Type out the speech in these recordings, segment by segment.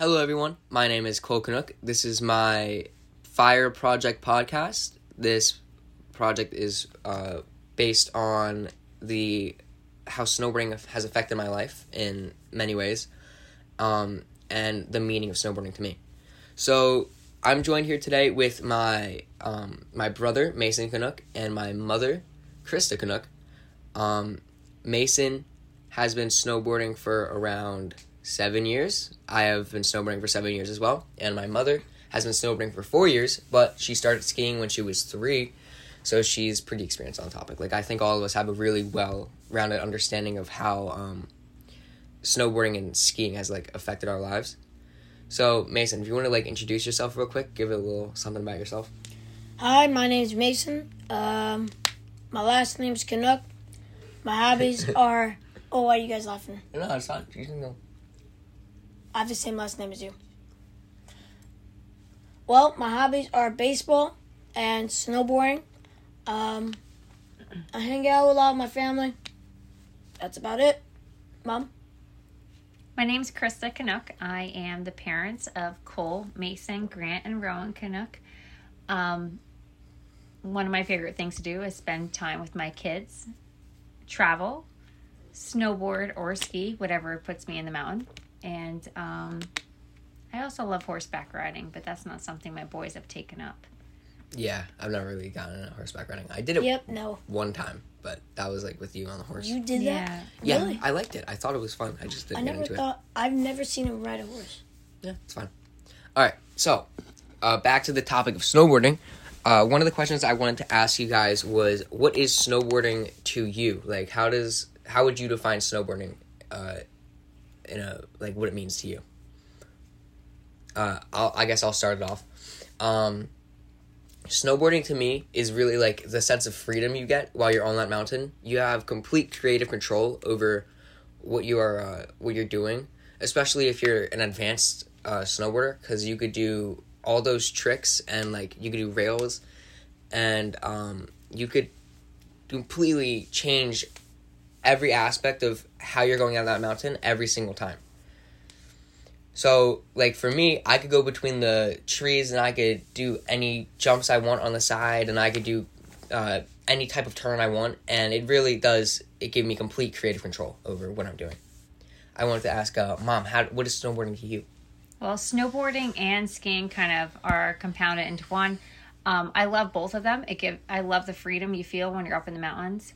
Hello everyone, my name is Cole Canuck. This is my Fire Project podcast. This project is based on how snowboarding has affected my life in many ways, and the meaning of snowboarding to me. So I'm joined here today with my my brother Mason Canuck and my mother Krista Canuck. Mason has been snowboarding for around 7 years. I have been snowboarding for 7 years as well, and my mother has been snowboarding for 4 years, but she started skiing when she was 3, so she's pretty experienced on the topic. Like, I think all of us have a really well-rounded understanding of how snowboarding and skiing has, like, affected our lives. So, Mason, if you want to, like, introduce yourself real quick, give it a little something about yourself. Hi, my name's Mason. My last name's Canuck. My hobbies are... Oh, why are you guys laughing? No, it's not. You can go. I have the same last name as you. Well, my hobbies are baseball and snowboarding. I hang out with a lot of my family. That's about it. Mom? My name's Krista Canuck. I am the parents of Cole, Mason, Grant, and Rowan Canuck. One of my favorite things to do is spend time with my kids, travel, snowboard, or ski, whatever puts me in the mountain. And I also love horseback riding, but that's not something my boys have taken up. Yeah, I've never really gotten into horseback riding. I did it one time, but that was like with you on the horse. You did that? Yeah, really? I liked it. I thought it was fun. I just didn't get into it. I've never seen him ride a horse. Yeah, it's fun. All right, so back to the topic of snowboarding. One of the questions I wanted to ask you guys was, what is snowboarding to you? Like, how would you define snowboarding? What it means to you. I guess I'll start it off. Snowboarding to me is really like the sense of freedom you get while you're on that mountain. You have complete creative control over what you're doing, especially if you're an advanced snowboarder, because you could do all those tricks and like you could do rails, and you could completely change every aspect of how you're going out that mountain every single time. So, like, for me, I could go between the trees and I could do any jumps I want on the side, and I could do any type of turn I want, and it really does, it gave me complete creative control over what I'm doing. I wanted to ask, Mom, what is snowboarding to you? Well, snowboarding and skiing kind of are compounded into one. I love both of them. I love the freedom you feel when you're up in the mountains.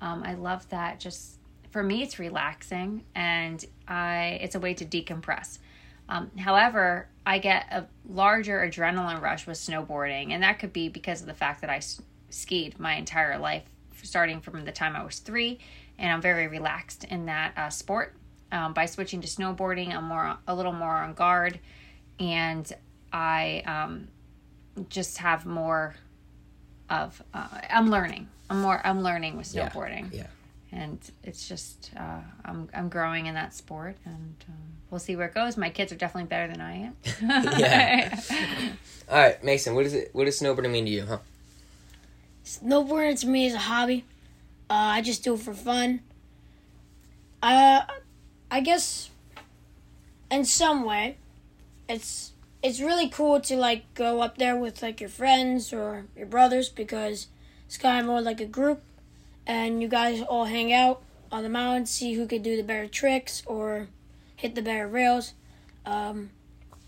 I love that. Just for me, it's relaxing, and it's a way to decompress. However, I get a larger adrenaline rush with snowboarding, and that could be because of the fact that I skied my entire life, starting from the time I was 3, and I'm very relaxed in that sport. By switching to snowboarding, I'm a little more on guard, and I just have more of I'm learning with snowboarding. Yeah. And it's just I'm growing in that sport, and we'll see where it goes. My kids are definitely better than I am. Yeah. All right, Mason, what does snowboarding mean to you, huh? Snowboarding to me is a hobby. I just do it for fun. I guess in some way it's really cool to like go up there with like your friends or your brothers, because it's kind of more like a group, and you guys all hang out on the mountain, see who can do the better tricks or hit the better rails. But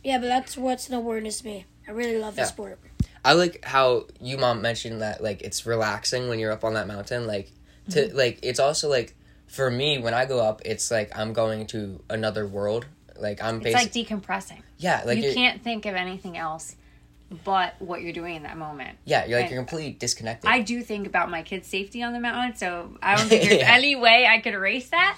that's what snowboarding is to me. I really love the sport. I like how you, Mom, mentioned that like it's relaxing when you're up on that mountain. Like, it's also like for me when I go up, it's like I'm going to another world. Like it's like decompressing. Yeah, like you can't think of anything else but what you're doing in that moment. Yeah, you're completely disconnected. I do think about my kids' safety on the mountain, so I don't think there's any way I could erase that.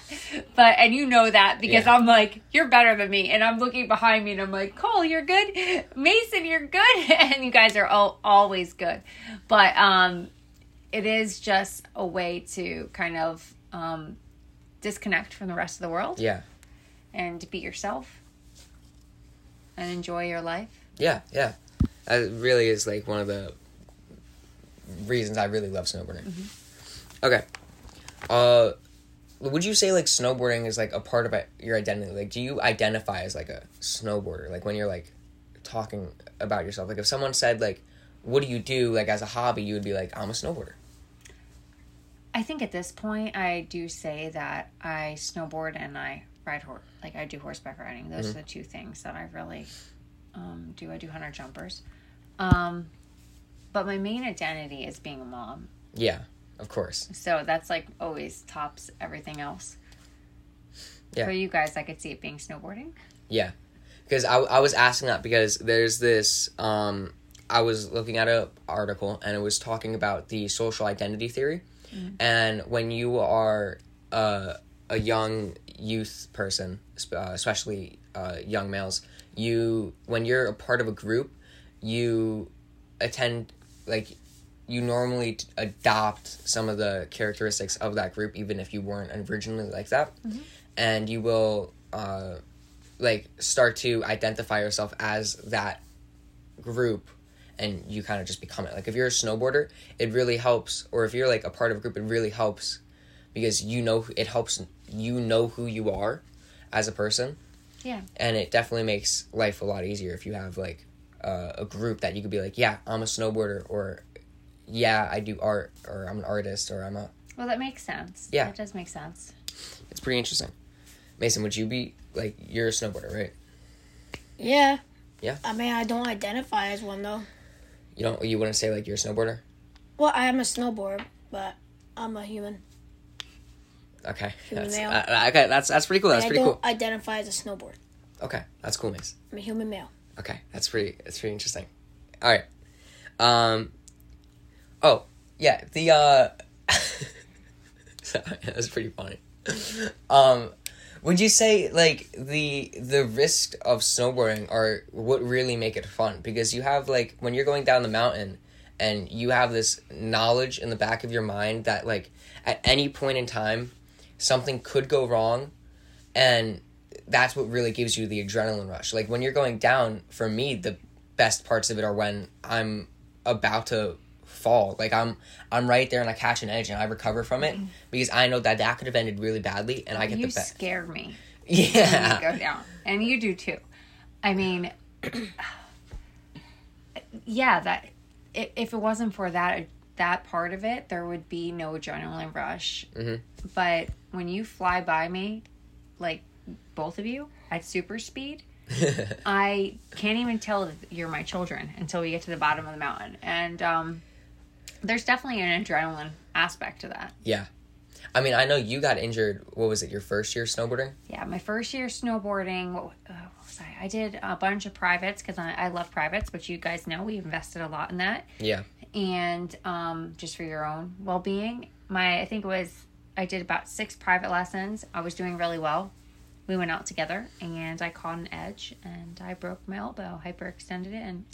But and you know that, because I'm like, you're better than me, and I'm looking behind me and I'm like, Cole, you're good, Mason, you're good, and you guys are always good. But it is just a way to kind of disconnect from the rest of the world. Yeah. And be yourself and enjoy your life. Yeah, yeah. That really is, like, one of the reasons I really love snowboarding. Mm-hmm. Okay. would you say, like, snowboarding is, like, a part of your identity? Like, do you identify as, like, a snowboarder? Like, when you're, like, talking about yourself. Like, if someone said, like, what do you do, like, as a hobby, you would be like, I'm a snowboarder. I think at this point, I do say that I snowboard and I ride I do horseback riding. Those mm-hmm. are the two things that I really do. I do hunter jumpers. But my main identity is being a mom. Yeah, of course. So that's, like, always tops everything else. Yeah. For you guys, I could see it being snowboarding. Yeah. Because I was asking that because there's this, I was looking at an article, and it was talking about the social identity theory. Mm-hmm. And when you are a young youth person, especially young males, when you're a part of a group, you attend, like, you normally adopt some of the characteristics of that group, even if you weren't originally like that. Mm-hmm. And you will, start to identify yourself as that group, and you kind of just become it. Like, if you're a snowboarder, it really helps, or if you're, like, a part of a group, it really helps, because it helps you know who you are as a person. Yeah. And it definitely makes life a lot easier if you have, like, a group that you could be like, yeah, I'm a snowboarder, or yeah, I do art, or I'm an artist, or Well, that makes sense. Yeah. That does make sense. It's pretty interesting. Mason, would you be, like, you're a snowboarder, right? Yeah. Yeah? I mean, I don't identify as one, though. You wouldn't say, like, you're a snowboarder? Well, I am a snowboarder, but I'm a human. Okay. Human male. Okay, that's pretty cool. That's pretty cool. I don't identify as a snowboarder. Okay, that's cool, Mason. I'm a human male. Okay, that's pretty interesting. All right. Oh, yeah, sorry, that was pretty funny. Would you say, like, the risk of snowboarding are what really make it fun? Because you have, like, when you're going down the mountain and you have this knowledge in the back of your mind that, like, at any point in time, something could go wrong, and that's what really gives you the adrenaline rush. Like, when you're going down, for me, the best parts of it are when I'm about to fall. Like, I'm right there, and I catch an edge, and I recover from it, because I know that could have ended really badly, and I get the best. You scare me. Yeah. When you go down. And you do, too. I mean, yeah, that if it wasn't for that part of it, there would be no adrenaline rush. Mm-hmm. But when you fly by me, like, both of you at super speed, I can't even tell that you're my children until we get to the bottom of the mountain. And there's definitely an adrenaline aspect to that. Yeah. I mean, I know you got injured, what was it, your first year snowboarding? Yeah, my first year snowboarding, what was I? I did a bunch of privates because I love privates, which you guys know we invested a lot in that. Yeah. And just for your own well-being, I did about 6 private lessons. I was doing really well. We went out together, and I caught an edge, and I broke my elbow, hyperextended it, and...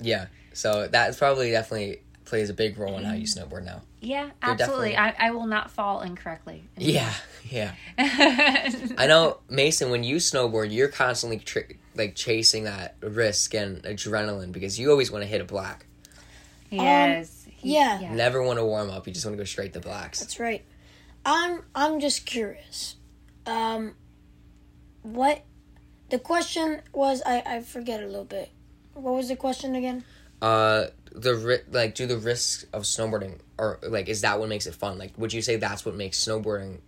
Yeah, so that definitely plays a big role in how you snowboard now. Yeah, absolutely. I will not fall incorrectly. Yeah. I know, Mason, when you snowboard, you're constantly, chasing that risk and adrenaline, because you always want to hit a black. Yes. Yeah. Never want to warm up. You just want to go straight to blacks. That's right. I'm just curious. What the question was, I forget a little bit. What was the question again? Do the risks of snowboarding, or, like, is that what makes it fun? Like, would you say that's what makes snowboarding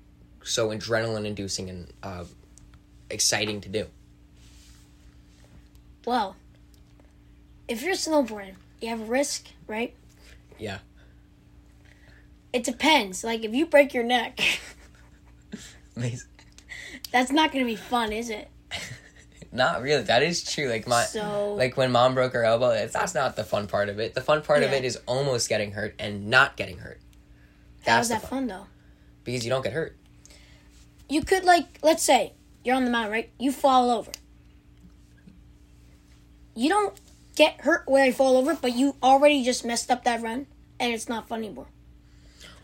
so adrenaline inducing and exciting to do? Well, if you're snowboarding, you have a risk, right? Yeah. It depends. Like, if you break your neck, amazing. That's not going to be fun, is it? Not really. That is true. Like, when Mom broke her elbow, that's not the fun part of it. The fun part of it is almost getting hurt and not getting hurt. How's that fun, though? Because you don't get hurt. You could, like, let's say you're on the mountain, right? You fall over. You don't get hurt when you fall over, but you already just messed up that run, and it's not fun anymore.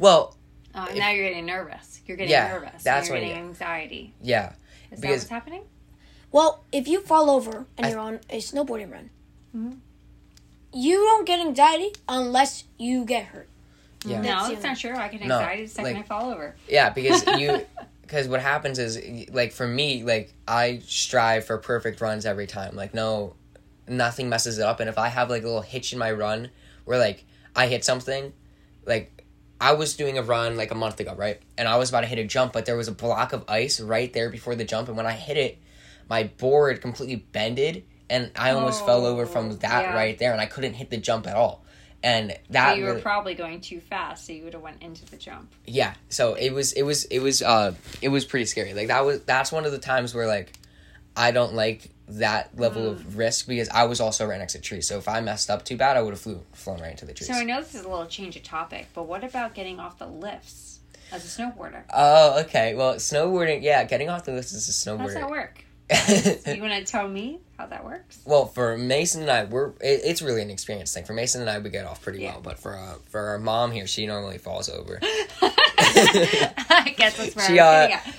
Well... Oh, now you're getting nervous. That's you're getting anxiety. Yeah. Is that what's happening? Well, if you fall over and you're on a snowboarding run, mm-hmm. you don't get anxiety unless you get hurt. Yeah. No, that's not true. I get anxiety the second I fall over. Yeah, because you because what happens is, like, for me, like, I strive for perfect runs every time. Like, no, nothing messes it up. And if I have, like, a little hitch in my run where, like, I hit something, like, I was doing a run, like, a month ago, right? And I was about to hit a jump, but there was a block of ice right there before the jump. And when I hit it, my board completely bended, and I almost fell over from that right there, and I couldn't hit the jump at all. And that you were probably going too fast, so you would have went into the jump. Yeah, so it was pretty scary. Like that's one of the times where, like, I don't like that level of risk, because I was also right next to a tree. So if I messed up too bad, I would have flown right into the trees. So I know this is a little change of topic, but what about getting off the lifts as a snowboarder? Oh, okay. Well, snowboarding, yeah, getting off the lifts as a snowboarder. How does that work? So you want to tell me how that works? Well, for Mason and I, it's really an experience thing. For Mason and I, we get off pretty well, but for our mom here, she normally falls over. I guess that's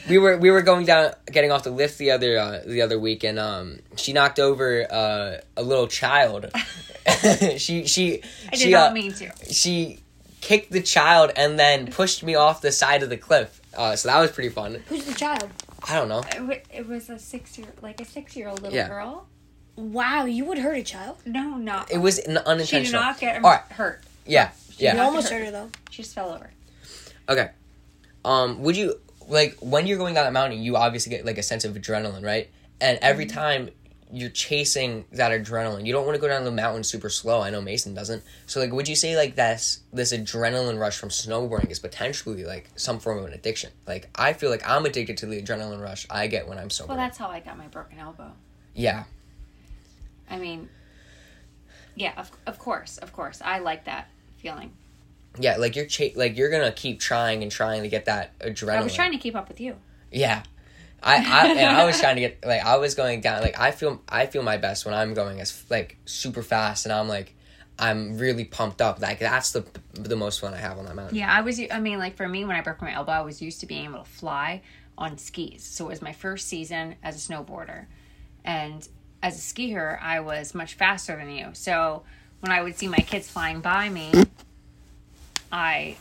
where we were going down, getting off the lift the other week, and she knocked over a little child. She did not mean to. She kicked the child and then pushed me off the side of the cliff. So that was pretty fun. Who's the child? I don't know. It was a 6-year-old little girl. Wow, you would hurt a child? No, not. It was unintentional. She did not get hurt. Yeah, yeah. You almost hurt her though. She just fell over. Okay. Would you, like, when you're going down that mountain, you obviously get, like, a sense of adrenaline, right? And every time you're chasing that adrenaline, you don't want to go down the mountain super slow. I know Mason doesn't. So, like, would you say, like, this adrenaline rush from snowboarding is potentially, like, some form of an addiction? Like, I feel like I'm addicted to the adrenaline rush I get when I'm snowboarding. Well, that's how I got my broken elbow. Yeah. I mean, yeah, of course. I like that feeling. Yeah, like, you're gonna keep trying and trying to get that adrenaline. I was trying to keep up with you. Yeah. I was trying to get, like, I was going down, like, I feel my best when I'm going as, like, super fast, and I'm like, I'm really pumped up. Like, that's the most fun I have on that mountain. Yeah, for me, when I broke my elbow, I was used to being able to fly on skis. So it was my first season as a snowboarder, and as a skier, I was much faster than you. So when I would see my kids flying by me, I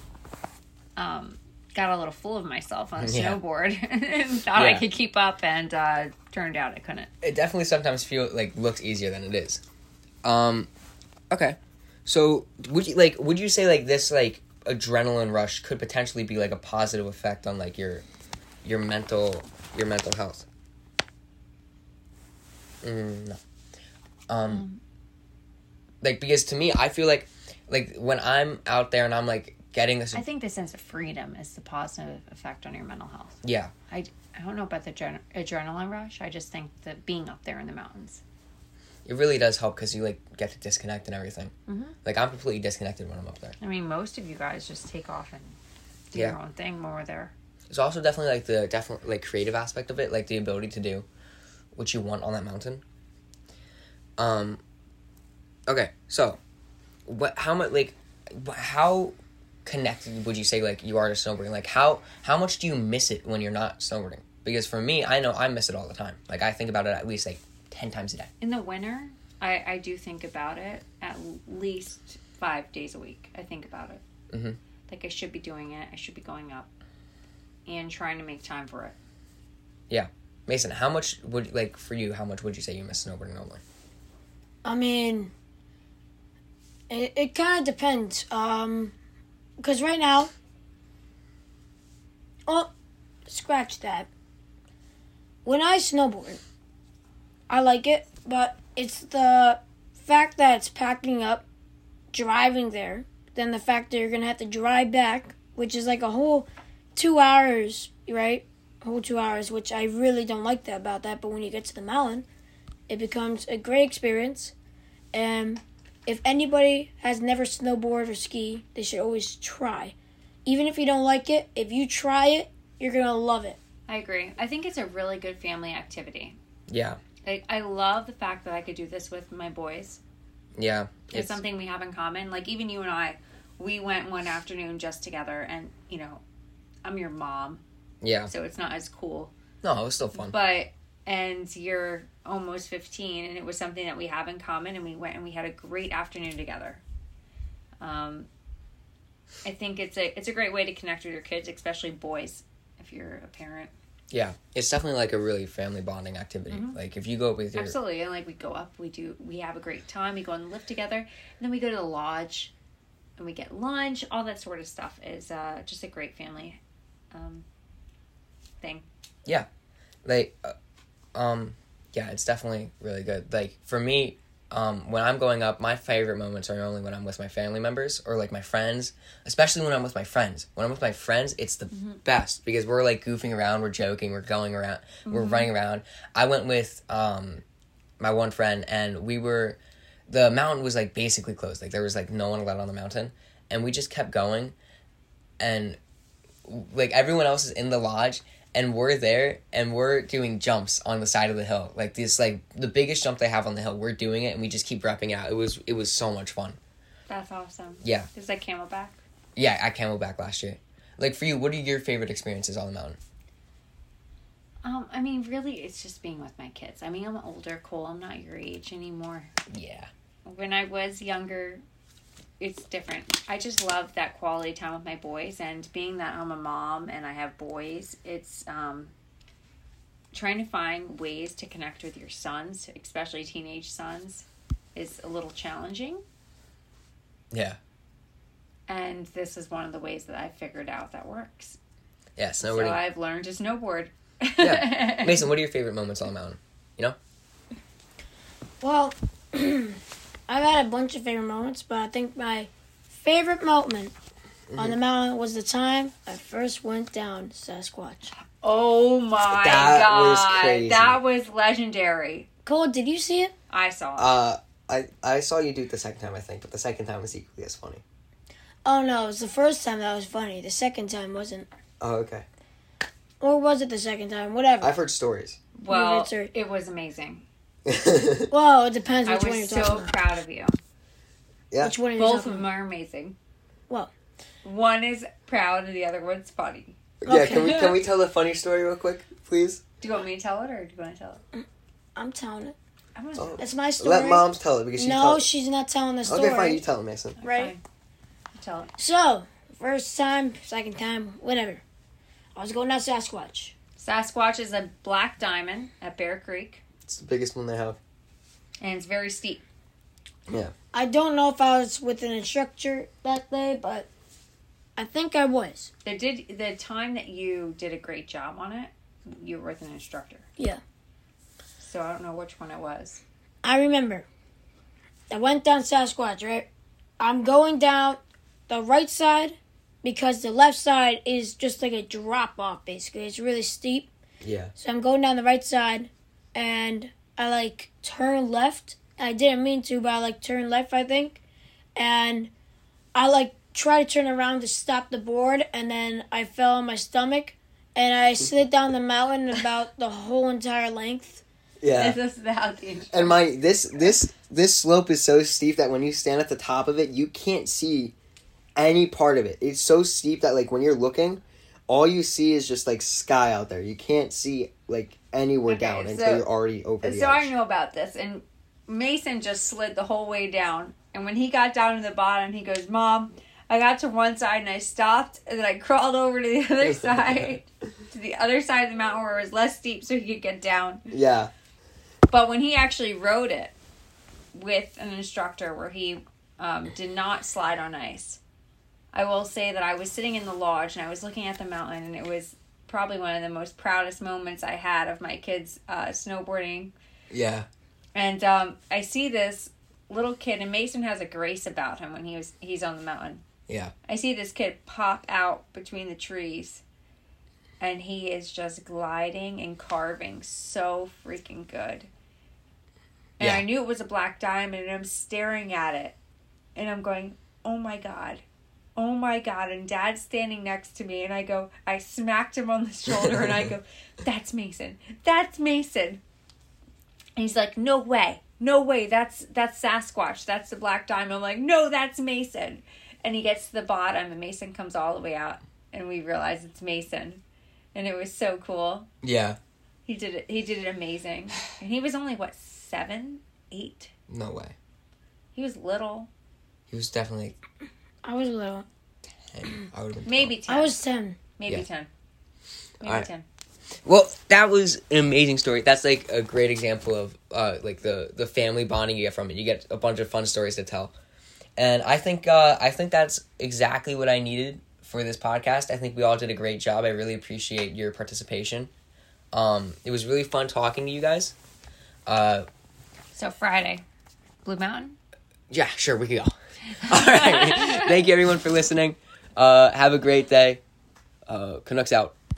got a little full of myself on the snowboard and thought I could keep up, and turned out I couldn't. It definitely sometimes looks easier than it is. Okay. So would you say like this, like, adrenaline rush could potentially be, like, a positive effect on, like, your mental health? No. Like, because to me, I feel like when I'm out there and I'm, like, getting this... I think the sense of freedom is the positive effect on your mental health. Yeah. I don't know about the adrenaline rush. I just think that being up there in the mountains, it really does help, because you, like, get to disconnect and everything. Mm-hmm. Like, I'm completely disconnected when I'm up there. I mean, most of you guys just take off and do your own thing when we're there. It's also definitely, like, the creative aspect of it, like, the ability to do what you want on that mountain. Okay, so... how connected would you say, like, you are to snowboarding? Like, how much do you miss it when you're not snowboarding? Because for me, I know I miss it all the time. Like, I think about it at least, like, 10 times a day. In the winter, I do think about it at least 5 days a week. I think about it. Mm-hmm. Like, I should be doing it. I should be going up and trying to make time for it. Yeah. Mason, how much would you say you miss snowboarding normally? I mean... It kind of depends, because right now, scratch that. When I snowboard, I like it, but it's the fact that it's packing up, driving there, then the fact that you're going to have to drive back, which is like a whole 2 hours, right? Which I really don't like about that, but when you get to the mountain, it becomes a great experience, and... If anybody has never snowboarded or ski, they should always try. Even if you don't like it, if you try it, you're going to love it. I agree. I think it's a really good family activity. Yeah. I love the fact that I could do this with my boys. Yeah. It's something we have in common. Like, even you and I, we went one afternoon just together, and, you know, I'm your mom. Yeah. So it's not as cool. No, it was still fun. And you're almost 15, and it was something that we have in common, and we went and we had a great afternoon together. I think it's a great way to connect with your kids, especially boys, if you're a parent. Yeah, it's definitely like a really family bonding activity. Mm-hmm. Like if you go with your absolutely, and like we go up, we have a great time. We go on the lift together, and then we go to the lodge, and we get lunch. All that sort of stuff is just a great family thing. Yeah, like yeah, it's definitely really good. Like for me, when I'm going up, my favorite moments are only when I'm with my family members or like my friends, especially when I'm with my friends. When I'm with my friends, it's the mm-hmm. best because we're like goofing around, we're joking, we're going around, mm-hmm. we're running around. I went with my one friend and the mountain was like basically closed. Like there was like no one allowed on the mountain and we just kept going and like everyone else is in the lodge. And we're there, and we're doing jumps on the side of the hill. Like, this, like, the biggest jump they have on the hill, we're doing it, and we just keep repping it out. It was so much fun. That's awesome. Yeah. It was like Camelback? Yeah, at Camelback last year. Like, for you, what are your favorite experiences on the mountain? I mean, really, it's just being with my kids. I mean, I'm older, Cole. I'm not your age anymore. Yeah. When I was younger, it's different. I just love that quality time with my boys, and being that I'm a mom and I have boys, it's trying to find ways to connect with your sons, especially teenage sons, is a little challenging. Yeah. And this is one of the ways that I figured out that works. Yeah, snowboarding. So I've learned to snowboard. Yeah. Mason, what are your favorite moments on the mountain? You know? Well... I've had a bunch of favorite moments, but I think my favorite moment mm-hmm. on the mountain was the time I first went down Sasquatch. Oh my God. Was crazy. That was legendary. Cole, did you see it? I saw it. I saw you do it the second time, I think, but the second time was equally as funny. Oh no, it was the first time that was funny. The second time wasn't. Oh, okay. Or was it the second time? Whatever. I've heard stories. Well, it was amazing. Well, it depends which one you're talking about. I was so proud of you. Yeah. Which one are you talking about? Both of them are amazing. Well, one is proud and the other one's funny. Yeah, okay. Can we tell the funny story real quick, please? Do you want me to tell it or do you want to tell it? I'm telling it. It's my story. Let Mom tell it because she's not telling the story. Okay, fine. You tell it, Mason. Right. You tell it. So, first time, second time, whatever. I was going out Sasquatch. Sasquatch is a black diamond at Bear Creek. It's the biggest one they have. And it's very steep. Yeah. I don't know if I was with an instructor that day, but I think I was. The time that you did a great job on it, you were with an instructor. Yeah. So I don't know which one it was. I remember. I went down Sasquatch, right? I'm going down the right side because the left side is just like a drop-off, basically. It's really steep. Yeah. So I'm going down the right side. And I, like, turned left. I didn't mean to, but I, like, turned left, I think. And I, like, tried to turn around to stop the board, and then I fell on my stomach. And I slid down the mountain about the whole entire length. Yeah. And my this slope is so steep that when you stand at the top of it, you can't see any part of it. It's so steep that, like, when you're looking, all you see is just, like, sky out there. You can't see, like... anywhere down until you're already over the edge. So I know about this, and Mason just slid the whole way down. And when he got down to the bottom, he goes, "Mom, I got to one side and I stopped, and then I crawled over to the other side, to the other side of the mountain where it was less steep, so he could get down." Yeah. But when he actually rode it with an instructor, where he did not slide on ice, I will say that I was sitting in the lodge and I was looking at the mountain, and it was probably one of the most proudest moments I had of my kids snowboarding. Yeah. And I see this little kid, and Mason has a grace about him when he's on the mountain. Yeah. I see this kid pop out between the trees, and he is just gliding and carving so freaking good. And yeah. I knew it was a black diamond, and I'm staring at it, and I'm going, "Oh my God. Oh my God," and Dad's standing next to me, and I go, I smacked him on the shoulder, and I go, "That's Mason. That's Mason." And he's like, "No way. No way. That's Sasquatch. That's the black diamond." I'm like, "No, that's Mason." And he gets to the bottom, and Mason comes all the way out, and we realize it's Mason. And it was so cool. Yeah. He did it amazing. And he was only, what, 7, 8? No way. He was little. He was definitely... I was little. 10. I would have been 12. Maybe 10. I was 10. Maybe 10. Maybe all right. 10. Well, that was an amazing story. That's, like, a great example of, like, the family bonding you get from it. You get a bunch of fun stories to tell. And I think that's exactly what I needed for this podcast. I think we all did a great job. I really appreciate your participation. It was really fun talking to you guys. So Friday, Blue Mountain? Yeah, sure, we can go. All right. Thank you, everyone, for listening. Have a great day. Canucks out.